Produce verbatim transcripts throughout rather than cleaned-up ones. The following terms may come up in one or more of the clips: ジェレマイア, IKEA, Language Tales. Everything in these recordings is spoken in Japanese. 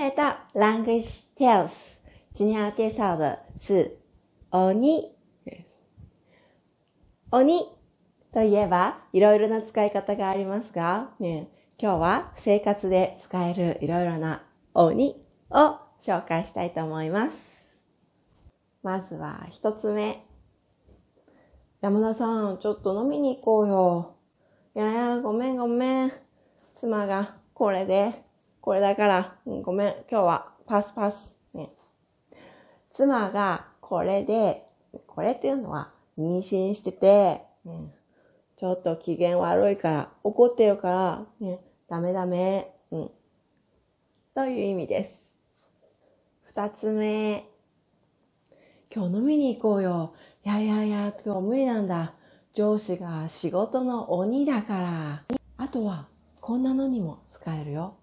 来到 Language Tales， 今天要介绍的是鬼。鬼といえばいろいろな使い方がありますが、ね、今日は生活で使えるいろいろな鬼を紹介したいと思います。まずは一つ目。山田さん、ちょっと飲みに行こうよ。いやいや、ごめんごめん。妻がこれで、これだから、うん、ごめん、今日はパスパス。ね、妻がこれで、これっていうのは妊娠してて、ね、ちょっと機嫌悪いから、怒ってるから、ね、ダメダメ、うん。という意味です。二つ目。今日飲みに行こうよ。いやいやいや、今日無理なんだ。上司が仕事の鬼だから。あとは、こんなのにも使えるよ。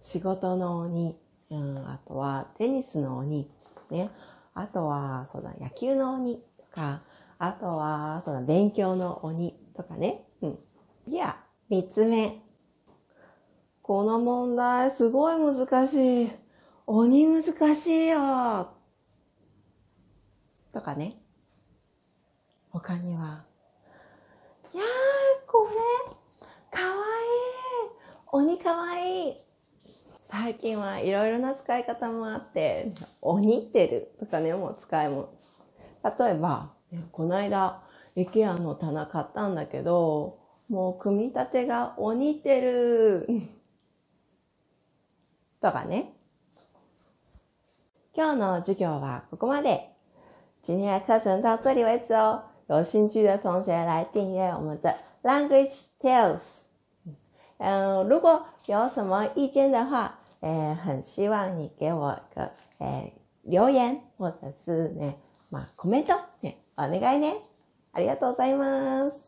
仕事の鬼。うん、あとは、テニスの鬼。ね。あとは、そうだ、野球の鬼とか。あとは、そうだ、勉強の鬼とかね。うん。いや、三つ目。この問題、すごい難しい。鬼難しいよ。とかね。他には、いやー、これ、かわいい。鬼かわいい。最近はいろいろな使い方もあって、鬼ってるとかね、もう使いも。例えば、この間、IKEA の棚買ったんだけど、もう組み立てが鬼ってる。とかね。今日の授業はここまで。今天的课程到这里为止哦，有兴趣的同学来订阅我们的 Language Tales。嗯，如果有什么意见的话，呃，很希望你给我一个呃留言或者是呢，まあコメントね、お願いね。ありがとうございます。